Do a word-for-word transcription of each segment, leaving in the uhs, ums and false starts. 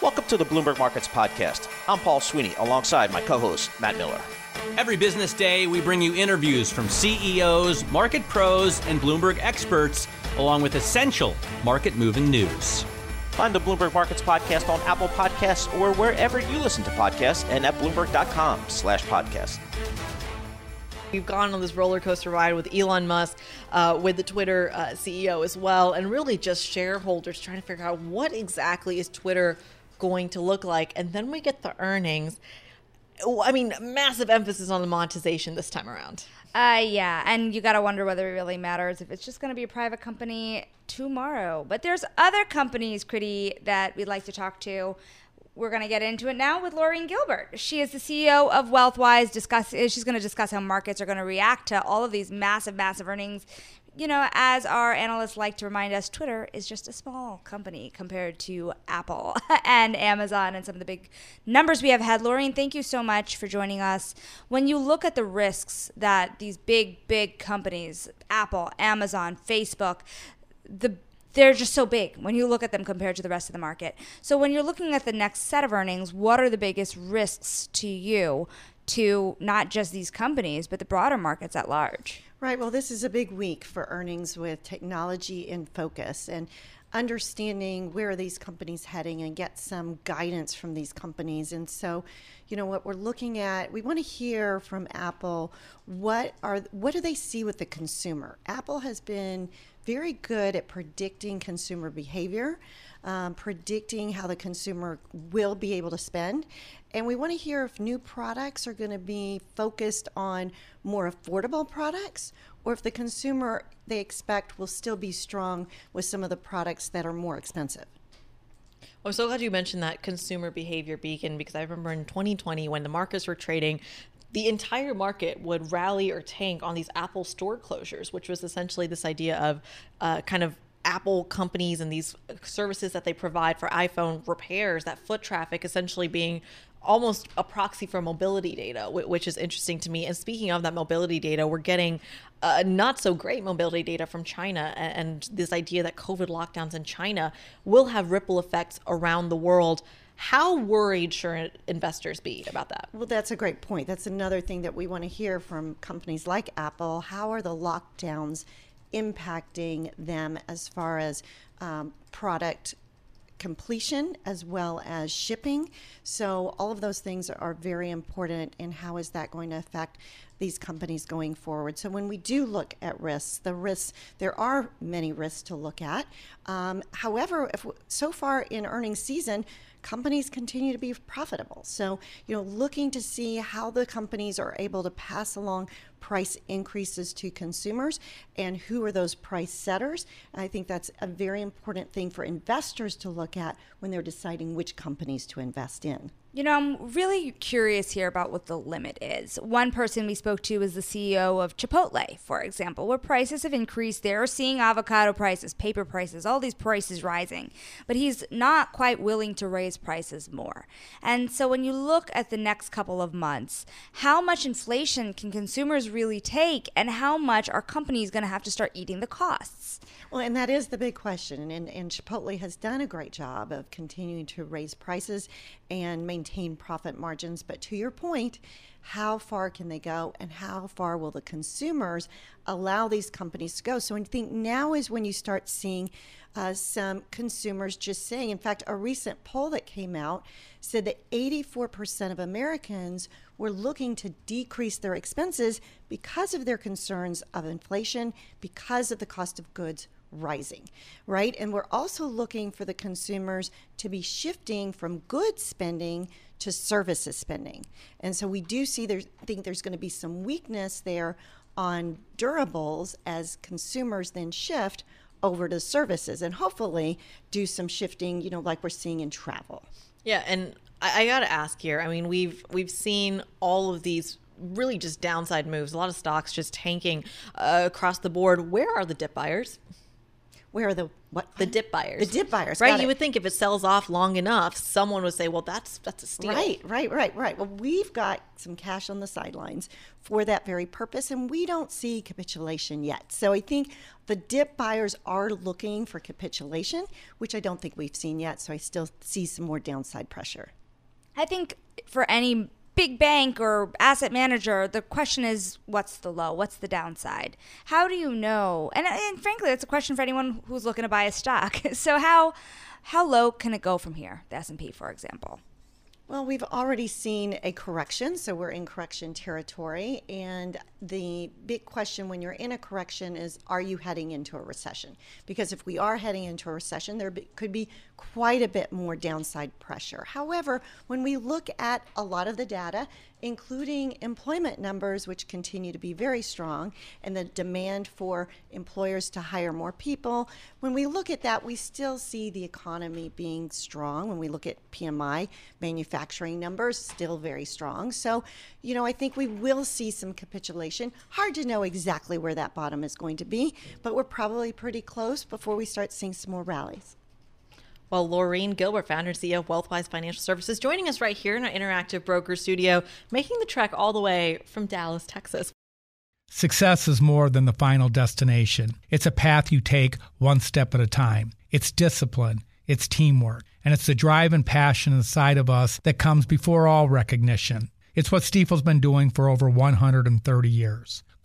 Welcome to the Bloomberg Markets Podcast. I'm Paul Sweeney, alongside my co-host, Matt Miller. Every business day, we bring you interviews from C E Os, market pros, and Bloomberg experts, along with essential market-moving news. Find the Bloomberg Markets Podcast on Apple Podcasts or wherever you listen to podcasts and at bloomberg dot com slash podcast. We've gone on this roller coaster ride with Elon Musk, uh, with the Twitter uh, C E O as well, and really just shareholders trying to figure out what exactly is Twitter going to look like. And then we get the earnings. I mean, massive emphasis on the monetization this time around. Uh, yeah, and you got to wonder whether it really matters if it's just going to be a private company tomorrow. But there's other companies, Kriti, that we'd like to talk to. We're going to get into it now with Loreen Gilbert. She is the C E O of Wealthwise. Discuss, she's going to discuss how markets are going to react to all of these massive, massive earnings. You know, as our analysts like to remind us, Twitter is just a small company compared to Apple and Amazon and some of the big numbers we have had. Loreen, thank you so much for joining us. When you look at the risks that these big, big companies, Apple, Amazon, Facebook, the they're just so big when you look at them compared to the rest of the market. So when you're looking at the next set of earnings, what are the biggest risks to you to not just these companies, but the broader markets at large? Right. Well, this is a big week for earnings with technology in focus and understanding where are these companies heading and get some guidance from these companies. And so, you know, what we're looking at, we want to hear from Apple, what are what do they see with the consumer? Apple has been very good at predicting consumer behavior, um, predicting how the consumer will be able to spend. And we want to hear if new products are going to be focused on more affordable products or if the consumer they expect will still be strong with some of the products that are more expensive. I'm so glad you mentioned that consumer behavior beacon, because I remember in twenty twenty when the markets were trading, the entire market would rally or tank on these Apple store closures, which was essentially this idea of uh, kind of Apple companies and these services that they provide for iPhone repairs, that foot traffic essentially being almost a proxy for mobility data, which is interesting to me. And speaking of that mobility data, we're getting uh, not so great mobility data from China, and this idea that COVID lockdowns in China will have ripple effects around the world. How worried should investors be about that? Well, that's a great point. That's another thing that we want to hear from companies like Apple. How are the lockdowns impacting them as far as um, product completion as well as shipping? So all of those things are very important, and how is that going to affect these companies going forward? So when we do look at risks, the risks, there are many risks to look at. Um, however, if, so far in earnings season, companies continue to be profitable. So, you know, looking to see how the companies are able to pass along price increases to consumers and who are those price setters. And I think that's a very important thing for investors to look at when they're deciding which companies to invest in. You know, I'm really curious here about what the limit is. One person we spoke to is the C E O of Chipotle, for example, where prices have increased. They're seeing avocado prices, paper prices, all these prices rising, but he's not quite willing to raise prices more. And so when you look at the next couple of months, how much inflation can consumers really take, and how much are companies going to have to start eating the costs? Well, and that is the big question. And, and Chipotle has done a great job of continuing to raise prices and maintain maintain profit margins. But to your point, how far can they go, and how far will the consumers allow these companies to go? So I think now is when you start seeing uh, some consumers just saying, in fact, a recent poll that came out said that eighty-four percent of Americans were looking to decrease their expenses because of their concerns of inflation, because of the cost of goods rising, right? And we're also looking for the consumers to be shifting from goods spending to services spending. And so we do see there's think there's going to be some weakness there on durables as consumers then shift over to services and hopefully do some shifting, you know, like we're seeing in travel. Yeah. And I, I got to ask here, I mean, we've we've seen all of these really just downside moves, a lot of stocks just tanking uh, across the board. Where are the dip buyers? Where are the what? The dip buyers. The dip buyers, right? You would think if it sells off long enough, someone would say, well, that's that's a steal. Right, right, right, right. Well, we've got some cash on the sidelines for that very purpose, and we don't see capitulation yet. So I think the dip buyers are looking for capitulation, which I don't think we've seen yet, so I still see some more downside pressure. I think for any big bank or asset manager, the question is, what's the low? What's the downside? How do you know? And, and frankly, that's a question for anyone who's looking to buy a stock. So how how low can it go from here, the S and P, for example? Well, we've already seen a correction, so we're in correction territory. And the big question when you're in a correction is, are you heading into a recession? Because if we are heading into a recession, there could be quite a bit more downside pressure. However, when we look at a lot of the data, including employment numbers, which continue to be very strong, and the demand for employers to hire more people, when we look at that, we still see the economy being strong. When we look at P M I, manufacturing numbers, still very strong. So, you know, I think we will see some capitulation. Hard to know exactly where that bottom is going to be, but we're probably pretty close before we start seeing some more rallies. Well, Loreen Gilbert, founder and C E O of Wealthwise Financial Services, joining us right here in our Interactive Broker Studio, making the trek all the way from Dallas, Texas. Success is more than the final destination. It's a path you take one step at a time. It's discipline. It's teamwork. And it's the drive and passion inside of us that comes before all recognition. It's what Stifel's been doing for over one hundred thirty years.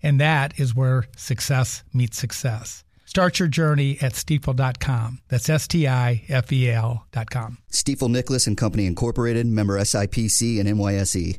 And that is where success meets success. Start your journey at Stifel dot com. That's S T I F E L dot com. Stifel Nicholas and Company Incorporated, member S I P C and N Y S E.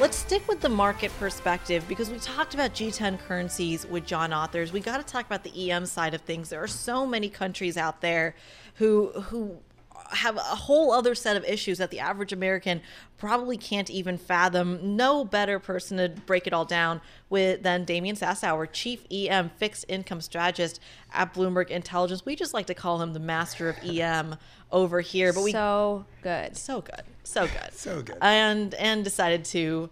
Let's stick with the market perspective, because we talked about G ten currencies with John Authors. We got to talk about the E M side of things. There are so many countries out there who who have a whole other set of issues that the average American probably can't even fathom. No better person to break it all down with than Damian Sassower, Chief E M Fixed Income Strategist at Bloomberg Intelligence. We just like to call him the master of E M over here. But we so good. So good. So good. So good. And and decided to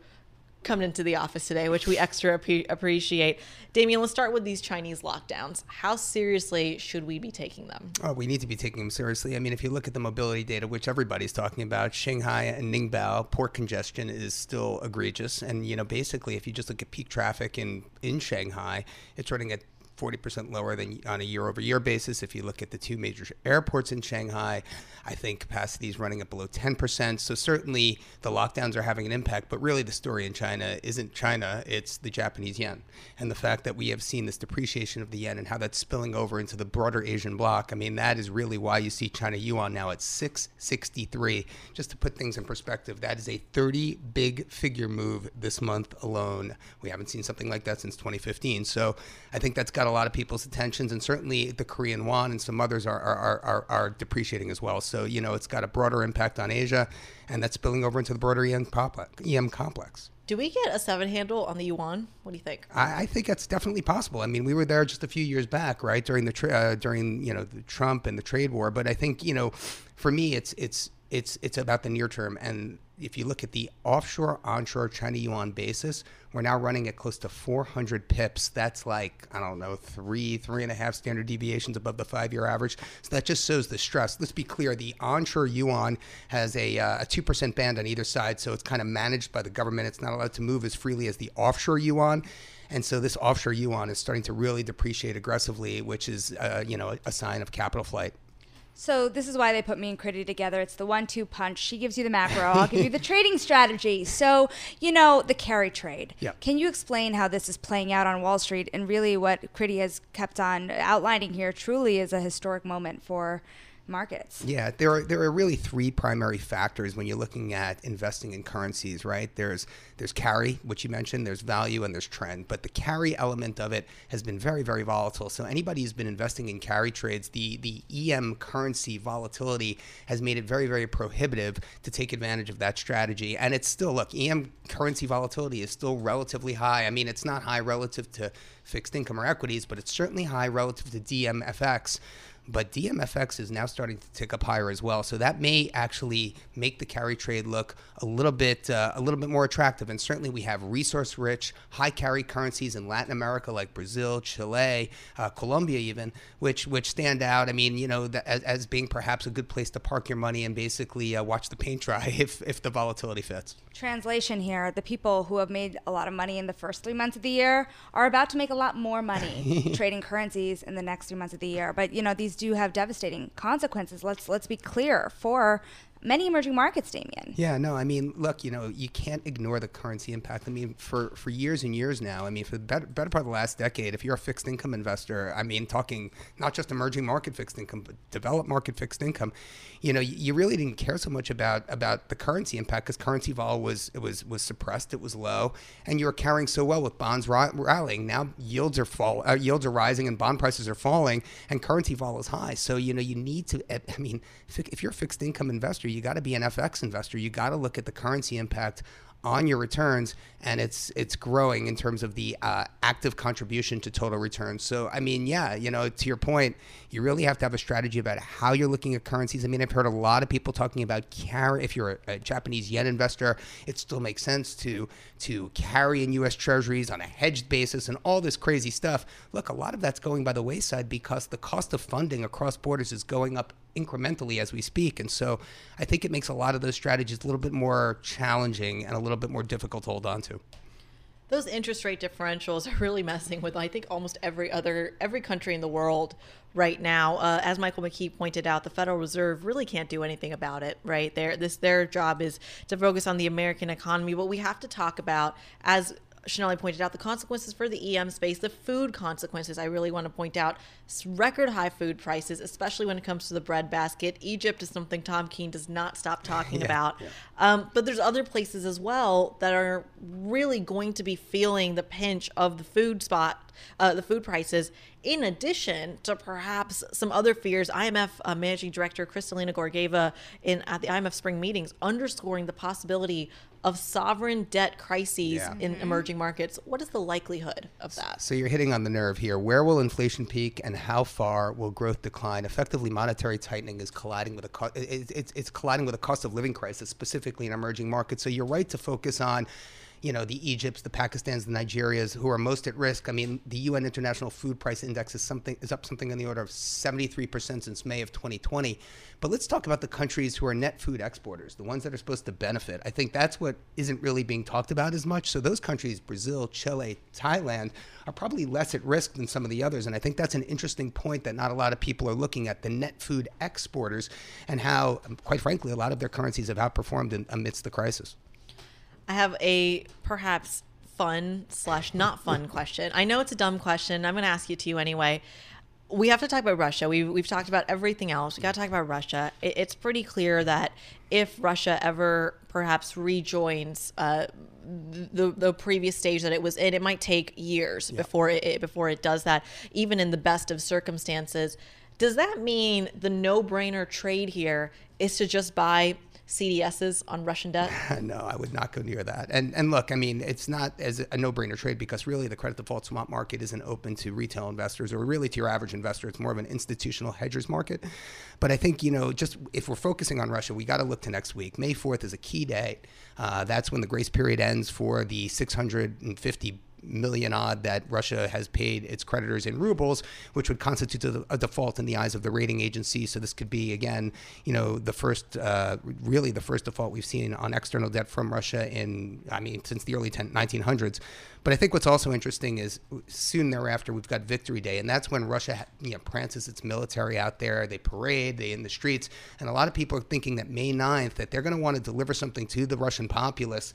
come into the office today, which we extra ap- appreciate. Damian, let's start with these Chinese lockdowns. How seriously should we be taking them? Oh, we need to be taking them seriously. I mean, if you look at the mobility data, which everybody's talking about, Shanghai and Ningbo, port congestion is still egregious. And, you know, basically, if you just look at peak traffic in, in Shanghai, it's running at forty percent lower than on a year-over-year basis. If you look at the two major airports in Shanghai, I think capacity is running at below ten percent. So certainly the lockdowns are having an impact, but really the story in China isn't China, it's the Japanese yen. And the fact that we have seen this depreciation of the yen and how that's spilling over into the broader Asian bloc, I mean, that is really why you see China yuan now at six sixty-three. Just to put things in perspective, that is a thirty big figure move this month alone. We haven't seen something like that since twenty fifteen. So I think that's got a lot of people's attentions, and certainly the Korean won and some others are are, are are depreciating as well. So, you know, it's got a broader impact on Asia, and that's spilling over into the broader E M complex. Do we get a seven handle on the yuan? What do you think? I, I think that's definitely possible. I mean, we were there just a few years back, right, during the tra- uh, during you know the Trump and the trade war. But I think, you know, for me, it's it's it's it's about the near term, and if you look at the offshore, onshore China yuan basis, we're now running at close to four hundred pips. That's like, I don't know, three, three and a half standard deviations above the five-year average. So that just shows the stress. Let's be clear, the onshore yuan has a, uh, a two percent band on either side, so it's kind of managed by the government. It's not allowed to move as freely as the offshore yuan. And so this offshore yuan is starting to really depreciate aggressively, which is, uh, you know, a sign of capital flight. So this is why they put me and Kriti together. It's the one two punch. She gives you the macro. I'll give you the trading strategy. So, you know, the carry trade. Yeah. Can you explain how this is playing out on Wall Street? And really what Kriti has kept on outlining here truly is a historic moment for markets. Yeah, there are there are really three primary factors when you're looking at investing in currencies, right? There's there's carry, which you mentioned, there's value, and there's trend. But the carry element of it has been very, very volatile. So anybody who's been investing in carry trades, the the E M currency volatility has made it very, very prohibitive to take advantage of that strategy. And it's still, look, E M currency volatility is still relatively high. I mean, it's not high relative to fixed income or equities, but it's certainly high relative to D M F X. But D M F X is now starting to tick up higher as well, so that may actually make the carry trade look a little bit uh, a little bit more attractive. And certainly we have resource-rich, high carry currencies in Latin America like Brazil, Chile, uh, Colombia even, which which stand out. I mean, you know, the, as, as being perhaps a good place to park your money and basically uh, watch the paint dry if if the volatility fits. Translation here: the people who have made a lot of money in the first three months of the year are about to make a lot more money trading currencies in the next three months of the year. But you know, these do have devastating consequences. Let's let's be clear for many emerging markets, Damian. Yeah, no, I mean, look, you know, you can't ignore the currency impact. I mean, for, for years and years now, I mean, for the better, better part of the last decade, if you're a fixed income investor, I mean, talking not just emerging market fixed income, but developed market fixed income, you know, you, you really didn't care so much about about the currency impact because currency vol was it was was suppressed, it was low, and you were carrying so well with bonds ri- rallying. Now yields are fall, uh, yields are rising and bond prices are falling, and currency vol is high. So, you know, you need to, I mean, if you're a fixed income investor, you got to be an F X investor. You got to look at the currency impact on your returns, and it's it's growing in terms of the uh, active contribution to total returns. So, I mean, yeah, you know, to your point, you really have to have a strategy about how you're looking at currencies. I mean, I've heard a lot of people talking about carry. If you're a, a Japanese yen investor, it still makes sense to to carry in U S treasuries on a hedged basis and all this crazy stuff. Look, a lot of that's going by the wayside because the cost of funding across borders is going up incrementally as we speak. And so I think it makes a lot of those strategies a little bit more challenging and a little bit more difficult to hold on to. Those interest rate differentials are really messing with, I think, almost every other every country in the world right now. Uh, as Michael McKee pointed out, the Federal Reserve really can't do anything about it, right? Their, this, their job is to focus on the American economy. But we have to talk about, as Shannelli pointed out, the consequences for the E M space, the food consequences. I really want to point out record high food prices, especially when it comes to the bread basket. Egypt is something Tom Keene does not stop talking yeah, about. Yeah. Um, but there's other places as well that are really going to be feeling the pinch of the food spot, uh, the food prices, in addition to perhaps some other fears. I M F uh, Managing Director Kristalina Georgieva in at the I M F spring meetings underscoring the possibility of sovereign debt crises yeah. in emerging markets. What is the likelihood of that? So you're hitting on the nerve here. Where will inflation peak and how far will growth decline? Effectively, monetary tightening is colliding with a co- it's it's colliding with a cost of living crisis, specifically in emerging markets. So you're right to focus on, you know, the Egypts, the Pakistans, the Nigerias, who are most at risk. I mean, the U N International Food Price Index is something is up something on the order of seventy-three percent since May of twenty twenty. But let's talk about the countries who are net food exporters, the ones that are supposed to benefit. I think that's what isn't really being talked about as much. So those countries, Brazil, Chile, Thailand, are probably less at risk than some of the others. And I think that's an interesting point that not a lot of people are looking at, the net food exporters and how, quite frankly, a lot of their currencies have outperformed in, amidst the crisis. I have a perhaps fun slash not fun question. I know it's a dumb question. I'm going to ask it to you anyway. We have to talk about Russia. We've, we've talked about everything else. We got to talk about Russia. It, it's pretty clear that if Russia ever perhaps rejoins uh, the the previous stage that it was in, it might take years yeah. before it before it does that, even in the best of circumstances. Does that mean the no-brainer trade here is to just buy C D Ss on Russian debt? No, I would not go near that. And and look, I mean, it's not as a no-brainer trade because really the credit default swap market isn't open to retail investors or really to your average investor. It's more of an institutional hedgers market. But I think, you know, just if we're focusing on Russia, we got to look to next week. May fourth is a key day. Uh, that's when the grace period ends for the six hundred fifty million odd that Russia has paid its creditors in rubles, which would constitute a, a default in the eyes of the rating agency. So this could be, again, you know, the first, uh, really the first default we've seen on external debt from Russia in, I mean, since the early nineteen hundreds. But I think what's also interesting is soon thereafter, we've got Victory Day. And that's when Russia, you know, prances its military out there. They parade, they in the streets. And a lot of people are thinking that May ninth, that they're going to want to deliver something to the Russian populace,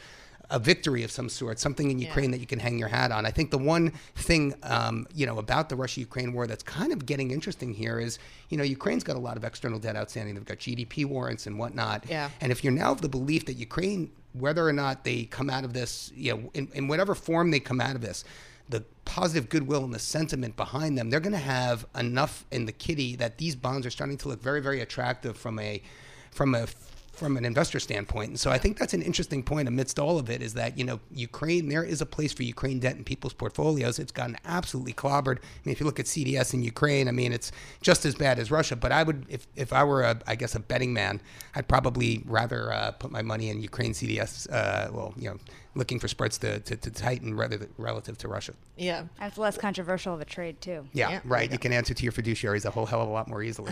a victory of some sort, something in Ukraine yeah. that you can hang your hat on. I think the one thing, um, you know, about the Russia-Ukraine war that's kind of getting interesting here is, you know, Ukraine's got a lot of external debt outstanding. They've got G D P warrants and whatnot. Yeah. And if you're now of the belief that Ukraine, whether or not they come out of this, you know, in, in whatever form they come out of this, the positive goodwill and the sentiment behind them, they're going to have enough in the kitty that these bonds are starting to look very, very attractive from a, from a, from an investor standpoint. And so I think that's an interesting point amidst all of it is that, you know, Ukraine, there is a place for Ukraine debt in people's portfolios. It's gotten absolutely clobbered. I mean, if you look at C D S in Ukraine, I mean, it's just as bad as Russia. But I would, if, if I were, a, I guess, a betting man, I'd probably rather uh, put my money in Ukraine C D S, uh, well, you know, looking for spreads to, to, to tighten rather than relative to Russia. Yeah. That's less controversial of a trade, too. Yeah, yeah. Right. You, you can answer to your fiduciaries a whole hell of a lot more easily.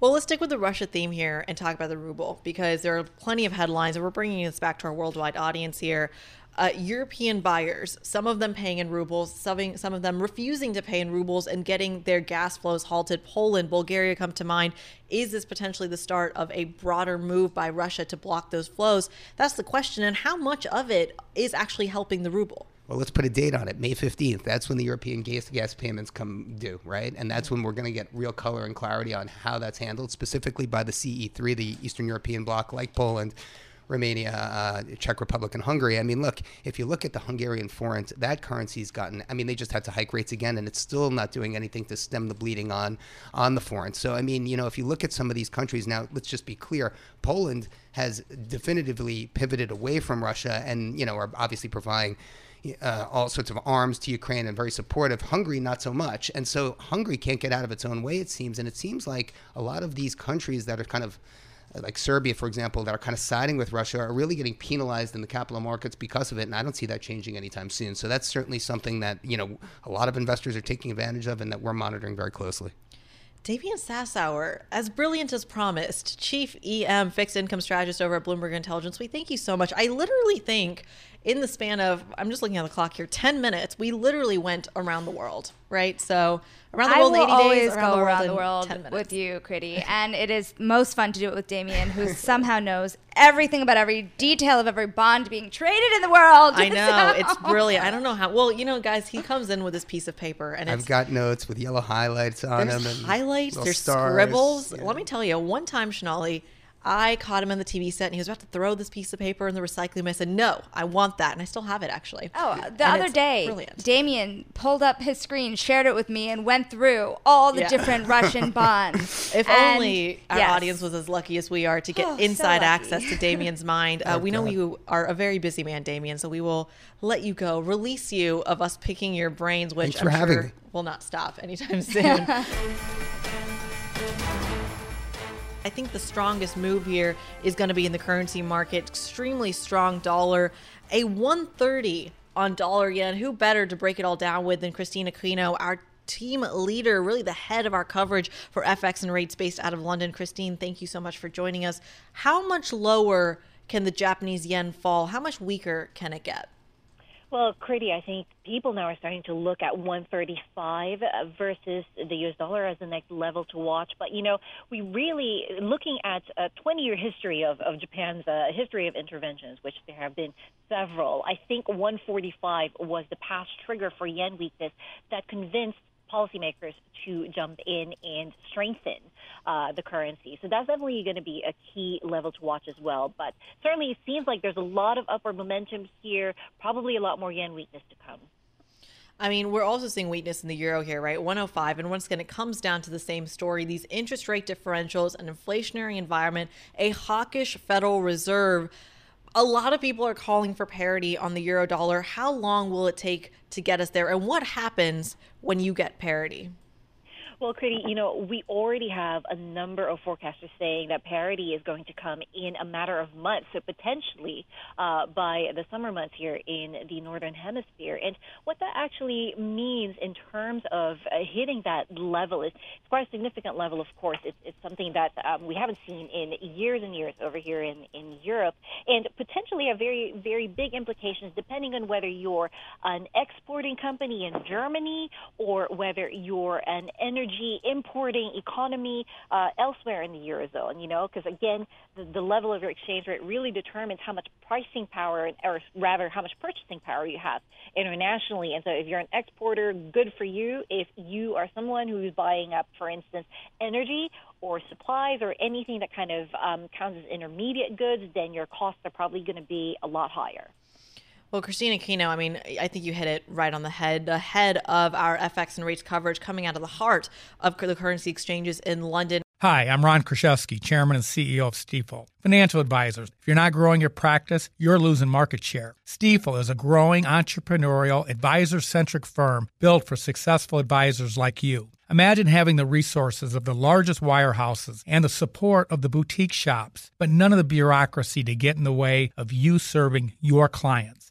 Well, let's stick with the Russia theme here and talk about the ruble, because there are plenty of headlines, and we're bringing this back to our worldwide audience here. Uh, European buyers, some of them paying in rubles, some, some of them refusing to pay in rubles and getting their gas flows halted. Poland, Bulgaria come to mind. Is this potentially the start of a broader move by Russia to block those flows? That's the question. And how much of it is actually helping the ruble? Well, let's put a date on it, May fifteenth. That's when the European gas, gas payments come due, right? And that's when we're going to get real color and clarity on how that's handled, specifically by the C E three, the Eastern European bloc, like Poland, Romania, uh, Czech Republic, and Hungary. I mean, look, if you look at the Hungarian forint, that currency's gotten, I mean, they just had to hike rates again, and it's still not doing anything to stem the bleeding on, on the forint. So, I mean, you know, if you look at some of these countries now, let's just be clear, Poland has definitively pivoted away from Russia and, you know, are obviously providing Uh, all sorts of arms to Ukraine and very supportive. Hungary, not so much. And so Hungary can't get out of its own way, it seems. And it seems like a lot of these countries that are kind of, like Serbia, for example, that are kind of siding with Russia are really getting penalized in the capital markets because of it. And I don't see that changing anytime soon. So that's certainly something that, you know, a lot of investors are taking advantage of and that we're monitoring very closely. Damian Sassower, as brilliant as promised, Chief E M Fixed Income Strategist over at Bloomberg Intelligence. We thank you so much. I literally think in the span of, I'm just looking at the clock here, ten minutes, we literally went around the world, right? So around the I world, eighty days, around the world, around the world ten minutes. With you, Kriti. And it is most fun to do it with Damian, who somehow knows everything about every detail of every bond being traded in the world. I know, so. It's brilliant. I don't know how, well, you know, guys, he comes in with this piece of paper. And it's, I've got notes with yellow highlights on them. There's highlights. There's stars, scribbles. Yeah. Let me tell you, one time, Shanali, I caught him in the T V set and he was about to throw this piece of paper in the recycling bin. I said, no, I want that. And I still have it, actually. Oh, the and other day, brilliant. Damian pulled up his screen, shared it with me, and went through all the yeah. different Russian bonds. If and only our yes. audience was as lucky as we are to get oh, inside so access to Damian's mind. Uh, oh, we know God. You are a very busy man, Damian, so we will let you go, release you of us picking your brains, which I'm sure me. will not stop anytime soon. I think the strongest move here is going to be in the currency market. Extremely strong dollar, a one thirty on dollar yen. Who better to break it all down with than Kristine Aquino, our team leader, really the head of our coverage for F X and rates based out of London. Kristine, thank you so much for joining us. How much lower can the Japanese yen fall? How much weaker can it get? Well, Kriti, I think people now are starting to look at one thirty-five versus the U S dollar as the next level to watch. But, you know, we really, looking at a twenty-year history of, of Japan's uh, history of interventions, which there have been several, I think one forty-five was the past trigger for yen weakness that convinced policymakers to jump in and strengthen uh, the currency. So that's definitely going to be a key level to watch as well. But certainly it seems like there's a lot of upward momentum here, probably a lot more yen weakness to come. I mean, we're also seeing weakness in the euro here, right? one oh five. And once again, it comes down to the same story. These interest rate differentials, an inflationary environment, a hawkish Federal Reserve. A lot of people are calling for parity on the euro dollar. How long will it take to get us there? And what happens when you get parity? Well, Kriti, you know, we already have a number of forecasters saying that parity is going to come in a matter of months, so potentially uh, by the summer months here in the Northern Hemisphere. And what that actually means in terms of uh, hitting that level is it's quite a significant level, of course. It's, it's something that um, we haven't seen in years and years over here in, in Europe, and potentially have very, very big implications depending on whether you're an exporting company in Germany or whether you're an energy importing economy uh, elsewhere in the Eurozone, you know, because, again, the, the level of your exchange rate really determines how much pricing power, or rather how much purchasing power you have internationally. And so if you're an exporter, good for you. If you are someone who's buying up, for instance, energy or supplies or anything that kind of um, counts as intermediate goods, then your costs are probably going to be a lot higher. Well, Kristine Aquino, I mean, I think you hit it right on the head. Ahead of our F X and rates coverage coming out of the heart of the currency exchanges in London. Hi, I'm Ron Krzyzewski, Chairman and C E O of Stifel. Financial advisors, if you're not growing your practice, you're losing market share. Stifel is a growing, entrepreneurial, advisor-centric firm built for successful advisors like you. Imagine having the resources of the largest wirehouses and the support of the boutique shops, but none of the bureaucracy to get in the way of you serving your clients.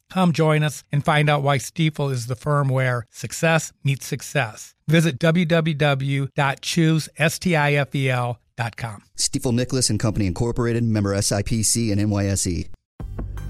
Come join us and find out why Stifel is the firm where success meets success. Visit w w w dot choose stifel dot com. Stifel Nicholas and Company Incorporated, member S I P C and N Y S E.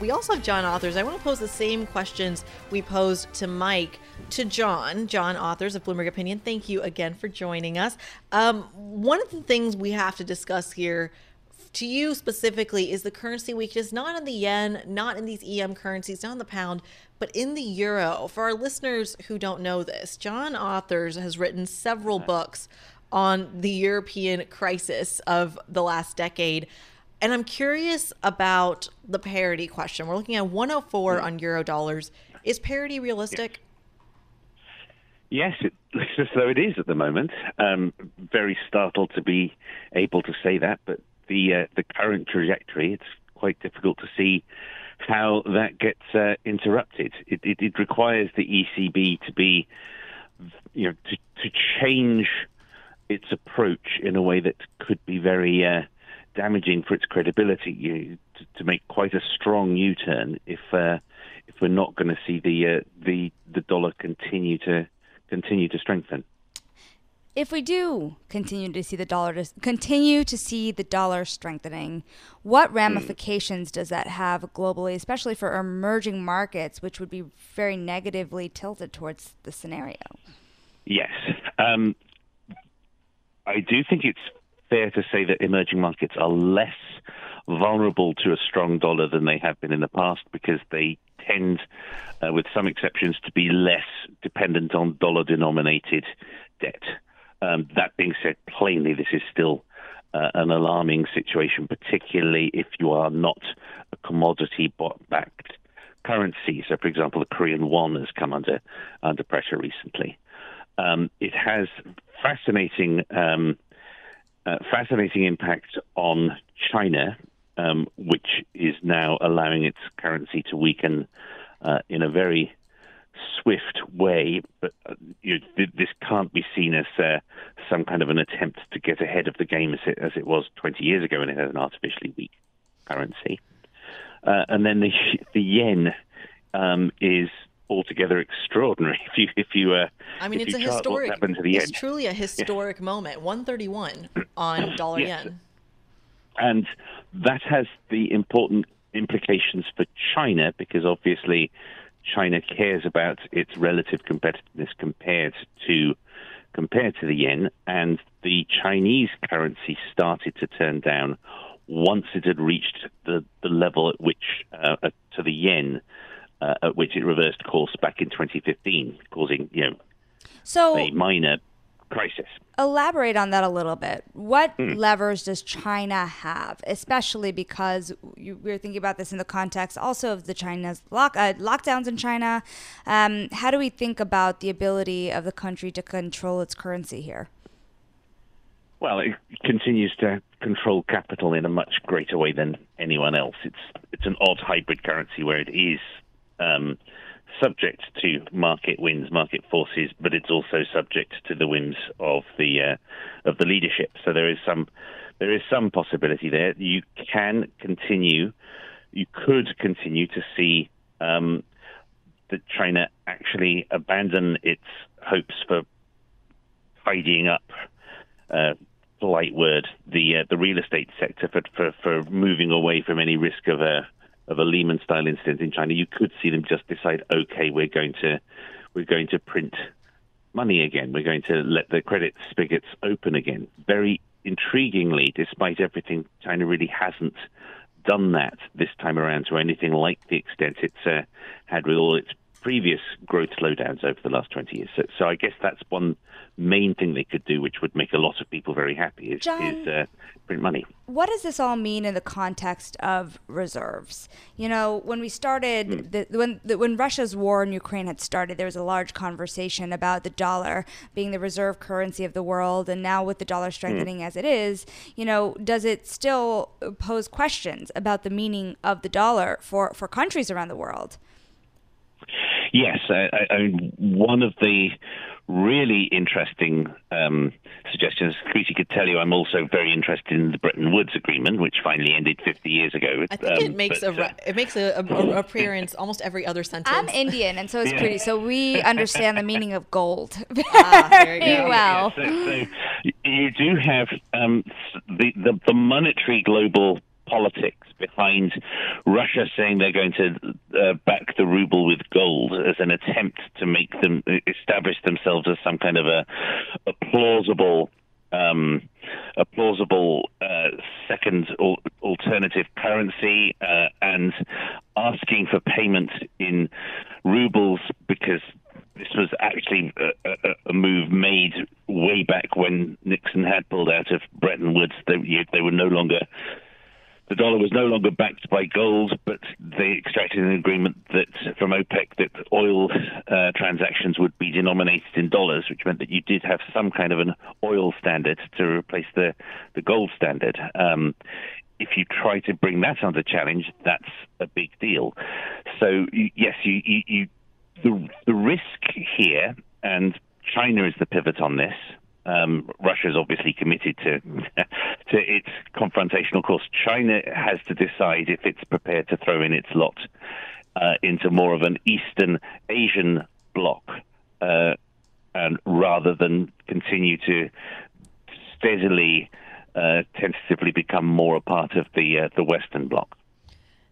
We also have John Authors. I want to pose the same questions we posed to Mike to John. John Authors of Bloomberg Opinion, thank you again for joining us. Um, one of the things we have to discuss here to you specifically is the currency weakness, not in the yen, not in these E M currencies, not in the pound, but in the euro. For our listeners who don't know this, John Authors has written several books on the European crisis of the last decade. And I'm curious about the parity question. We're looking at one oh four on euro dollars. Is parity realistic? Yes, it looks as though it is at the moment. Um, very startled to be able to say that, but the uh, the current trajectory, it's quite difficult to see how that gets uh, interrupted. It, it, it requires the E C B to be, you know, to, to change its approach in a way that could be very Uh, damaging for its credibility, you, to, to make quite a strong U-turn if uh, if we're not going to see the uh, the the dollar continue to continue to strengthen. If we do continue to see the dollar to, continue to see the dollar strengthening, what ramifications mm. does that have globally, especially for emerging markets, which would be very negatively tilted towards the scenario? Yes, um, I do think it's fair to say that emerging markets are less vulnerable to a strong dollar than they have been in the past because they tend, uh, with some exceptions, to be less dependent on dollar-denominated debt. Um, that being said, plainly, this is still uh, an alarming situation, particularly if you are not a commodity-backed currency. So, for example, the Korean won has come under under pressure recently. Um, it has fascinating... Um, Uh, fascinating impact on China, um, which is now allowing its currency to weaken uh, in a very swift way, but uh, you know, th- this can't be seen as uh, some kind of an attempt to get ahead of the game as it, as it was twenty years ago when it had an artificially weak currency. Uh, and then the, the yen um, is altogether extraordinary. If you, if you, uh, I mean, if it's you a historic. What happened to the yen. It's truly a historic yeah. moment. one thirty-one on dollar yes. yen, and that has the important implications for China because obviously China cares about its relative competitiveness compared to compared to the yen, and the Chinese currency started to turn down once it had reached the, the level at which uh, uh, to the yen uh, at which it reversed course back in twenty fifteen, causing you know so a minor crisis. Elaborate on that a little bit. What mm. levers does China have, especially because you, we were thinking about this in the context also of the China's lock, uh, lockdowns in China. Um, how do we think about the ability of the country to control its currency here? Well, it continues to control capital in a much greater way than anyone else. It's it's an odd hybrid currency where it is um, subject to market winds, market forces, but it's also subject to the whims of the uh, of the leadership. So there is some there is some possibility there. You can continue, you could continue to see um, that China actually abandon its hopes for tidying up. Uh, Light word, the uh, the real estate sector for, for for moving away from any risk of a of a Lehman style incident in China. You could see them just decide, okay, we're going to we're going to print money again. We're going to let the credit spigots open again. Very intriguingly, despite everything, China really hasn't done that this time around to anything like the extent it's uh, had with all its previous growth slowdowns over the last twenty years. So, so I guess that's one main thing they could do, which would make a lot of people very happy, is, John, is uh, print money. What does this all mean in the context of reserves? You know, when we started, mm. the, when the, when Russia's war in Ukraine had started, there was a large conversation about the dollar being the reserve currency of the world. And now with the dollar strengthening mm. as it is, you know, does it still pose questions about the meaning of the dollar for, for countries around the world? Yes, I, I, one of the really interesting um, suggestions, Kriti could tell you, I'm also very interested in the Bretton Woods Agreement, which finally ended fifty years ago. I think um, it makes but, a uh, it makes a, a, a appearance almost every other sentence. I'm Indian, and so is Kriti, yeah. so we understand the meaning of gold very ah, there you go. well. Yeah, so, so you do have um, the, the the monetary global politics behind Russia saying they're going to uh, back the ruble with gold as an attempt to make them establish themselves as some kind of a, a plausible, um, a plausible uh, second al- alternative currency, uh, and asking for payment in rubles because this was actually a, a, a move made way back when Nixon had pulled out of Bretton Woods. They, they were no longer. The dollar was no longer backed by gold, but they extracted an agreement that from OPEC that oil uh, transactions would be denominated in dollars, which meant that you did have some kind of an oil standard to replace the, the gold standard. Um, if you try to bring that under challenge, that's a big deal. So, yes, you, you, you the, the risk here, and China is the pivot on this. Um, Russia is obviously committed to to its confrontational course. China has to decide if it's prepared to throw in its lot uh, into more of an Eastern Asian bloc, uh, and rather than continue to steadily, uh, tentatively become more a part of the uh, the Western bloc.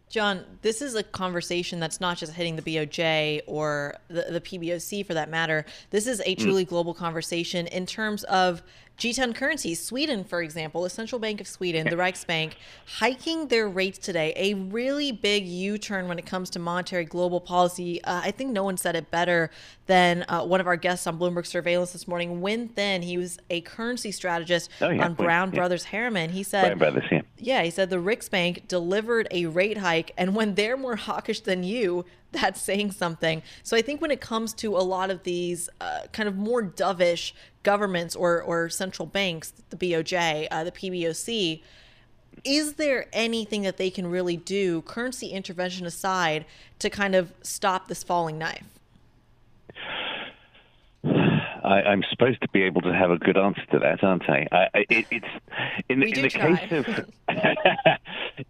John, this is a conversation that's not just hitting the B O J or the, the P B O C for that matter. This is a truly mm. global conversation in terms of G ten currencies. Sweden, for example, the Central Bank of Sweden, the Riksbank, hiking their rates today, a really big U-turn when it comes to monetary global policy. Uh, I think no one said it better than uh, one of our guests on Bloomberg Surveillance this morning, Win Thin. He was a currency strategist oh, yeah, on Brown yeah. Brothers Harriman. He said, Brown Brothers, yeah. yeah, he said the Riksbank delivered a rate hike, and when they're more hawkish than you, that's saying something. So I think when it comes to a lot of these uh, kind of more dovish governments or, or central banks, the B O J, uh, the P B O C, is there anything that they can really do, currency intervention aside, to kind of stop this falling knife? I, I'm supposed to be able to have a good answer to that, aren't I? I it, it's in, in the try. case of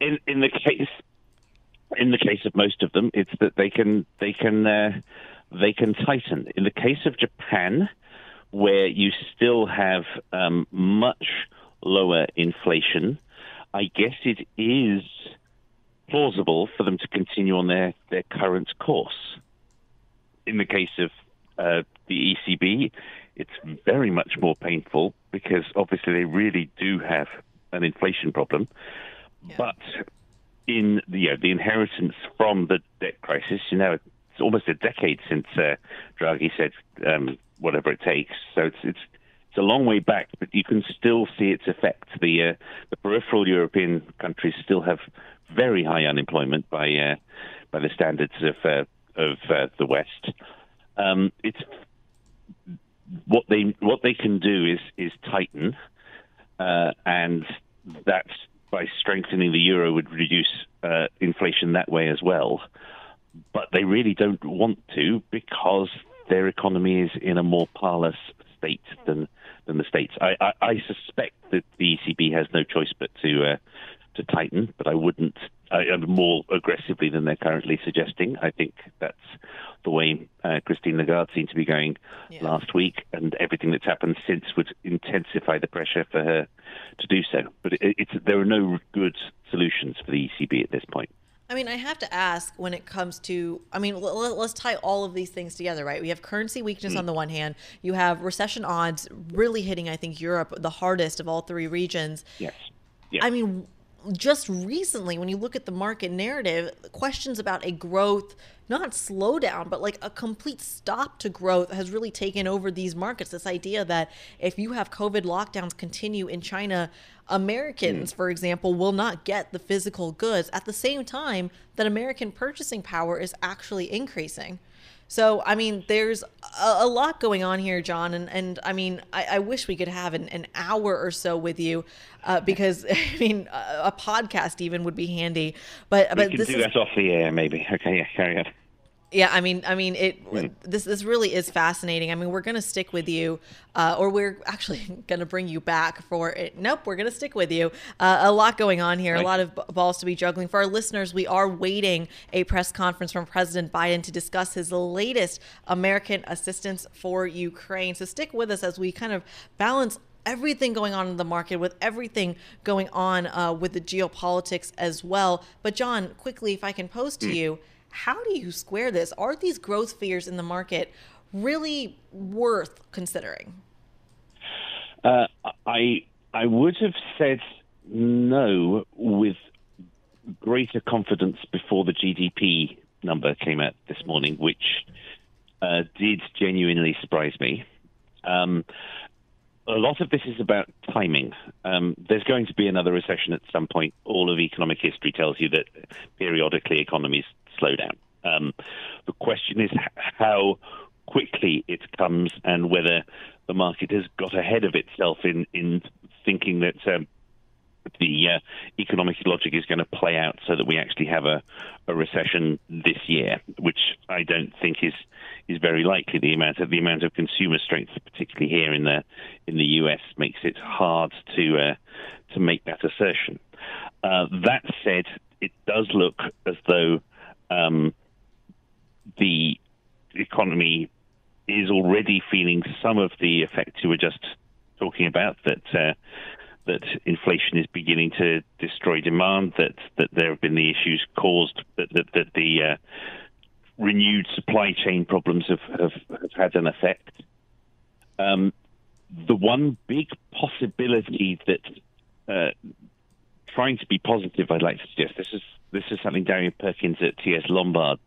in in the case in the case of most of them, it's that they can they can uh, they can tighten. In the case of Japan, where you still have um, much lower inflation, I guess it is plausible for them to continue on their, their current course. In the case of uh, the E C B, it's very much more painful because obviously they really do have an inflation problem. Yeah. But in the, you know, the inheritance from the debt crisis, you know, it's almost a decade since uh, Draghi said um, whatever it takes. So it's it's it's a long way back, but you can still see its effects. The uh, the peripheral European countries still have very high unemployment by uh, by the standards of uh, of uh, the West. Um, it's what they what they can do is is tighten, uh, and that's by strengthening the euro would reduce uh, inflation that way as well. But they really don't want to because their economy is in a more parlous state than than the States. I, I, I suspect that the E C B has no choice but to uh, to tighten, but I wouldn't uh, more aggressively than they're currently suggesting. I think that's the way uh, Christine Lagarde seemed to be going yeah. last week, and everything that's happened since would intensify the pressure for her to do so. But it, it's there are no good solutions for the E C B at this point. I mean, I have to ask when it comes to, I mean, l- let's tie all of these things together, right? We have currency weakness mm. on the one hand. You have recession odds really hitting, I think, Europe the hardest of all three regions. Yes. yes. I mean, just recently, when you look at the market narrative, questions about a growth, not slowdown, but like a complete stop to growth has really taken over these markets. This idea that if you have COVID lockdowns continue in China, Americans, for example, will not get the physical goods at the same time that American purchasing power is actually increasing. So, I mean, there's a, a lot going on here, John. And, and I mean, I, I wish we could have an, an hour or so with you uh, because, I mean, a, a podcast even would be handy. But, but this is... We can do that off the air, maybe. Okay, yeah, carry on. Yeah, I mean, I mean, it. Mm. This this really is fascinating. I mean, we're gonna stick with you, uh, or we're actually gonna bring you back for it. Nope, we're gonna stick with you. Uh, a lot going on here, right. A lot of b- balls to be juggling. For our listeners, we are waiting a press conference from President Biden to discuss his latest American assistance for Ukraine. So stick with us as we kind of balance everything going on in the market with everything going on uh, with the geopolitics as well. But John, quickly, if I can pose to mm. you. How do you square this? Are these growth fears in the market really worth considering? Uh, I I would have said no with greater confidence before the G D P number came out this morning, which uh, did genuinely surprise me. Um, a lot of this is about timing. Um, there's going to be another recession at some point. All of economic history tells you that periodically economies slow down. Um, the question is how quickly it comes and whether the market has got ahead of itself in, in thinking that um, the uh, economic logic is going to play out so that we actually have a, a recession this year, which I don't think is, is very likely. The amount of the amount of consumer strength, particularly here in the in the U S, makes it hard to uh, to make that assertion. Uh, that said, it does look as though Um, the economy is already feeling some of the effects you were just talking about, that uh, that inflation is beginning to destroy demand, that, that there have been the issues caused, that, that, that the uh, renewed supply chain problems have, have, have had an effect. Um, the one big possibility that, uh, trying to be positive, I'd like to suggest, this is This is something Darien Perkins at T S Lombard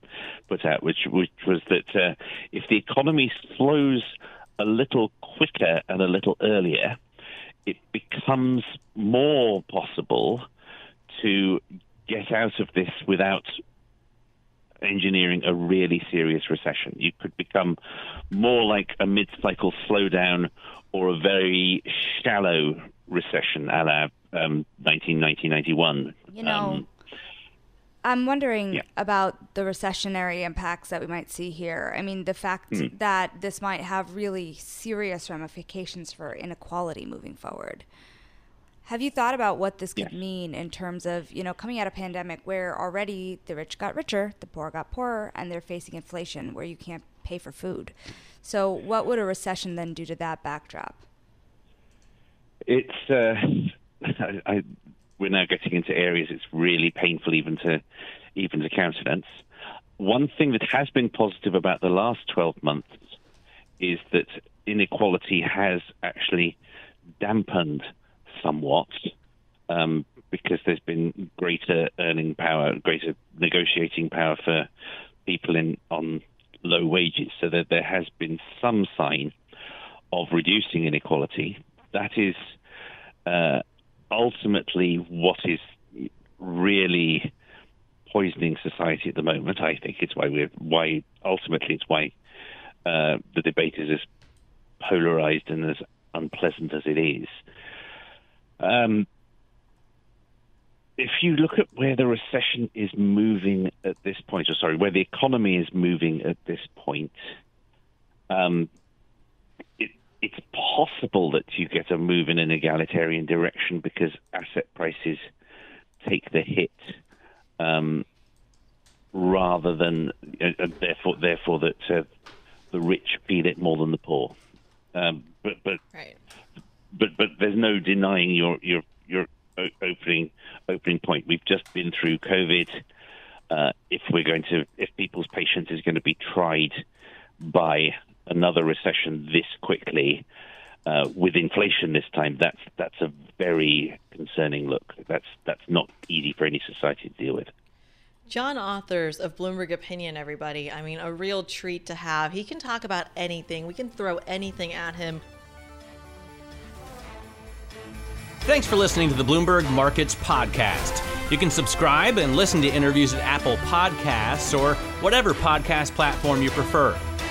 put out, which, which was that uh, if the economy slows a little quicker and a little earlier, it becomes more possible to get out of this without engineering a really serious recession. You could become more like a mid-cycle slowdown or a very shallow recession a la um, nineteen ninety, ninety-one. You know... Um, I'm wondering yeah. about the recessionary impacts that we might see here. I mean, the fact mm-hmm. that this might have really serious ramifications for inequality moving forward. Have you thought about what this could yeah. mean in terms of, you know, coming out of a pandemic where already the rich got richer, the poor got poorer, and they're facing inflation where you can't pay for food. So what would a recession then do to that backdrop? It's, uh, I, I, we're now getting into areas it's really painful even to, even to countenance. One thing that has been positive about the last twelve months is that inequality has actually dampened somewhat, um, because there's been greater earning power, greater negotiating power for people in on low wages, so that there has been some sign of reducing inequality. That is uh, ultimately what is really poisoning society at the moment. I think it's why we're why ultimately it's why uh, the debate is as polarized and as unpleasant as it is. Um, if you look at where the recession is moving at this point, or sorry, where the economy is moving at this point, um, it, it's possible that you get a move in an egalitarian direction because asset prices take the hit, um, rather than, uh, therefore, therefore that uh, the rich feel it more than the poor. Um, but, but right. But but there's no denying your your your opening opening point. We've just been through COVID. Uh, if we're going to, if people's patience is going to be tried by another recession this quickly, uh, with inflation this time, that's that's a very concerning look. That's that's not easy for any society to deal with. John Authors of Bloomberg Opinion, everybody. I mean, a real treat to have. He can talk about anything. We can throw anything at him. Thanks for listening to the Bloomberg Markets Podcast. You can subscribe and listen to interviews at Apple Podcasts or whatever podcast platform you prefer.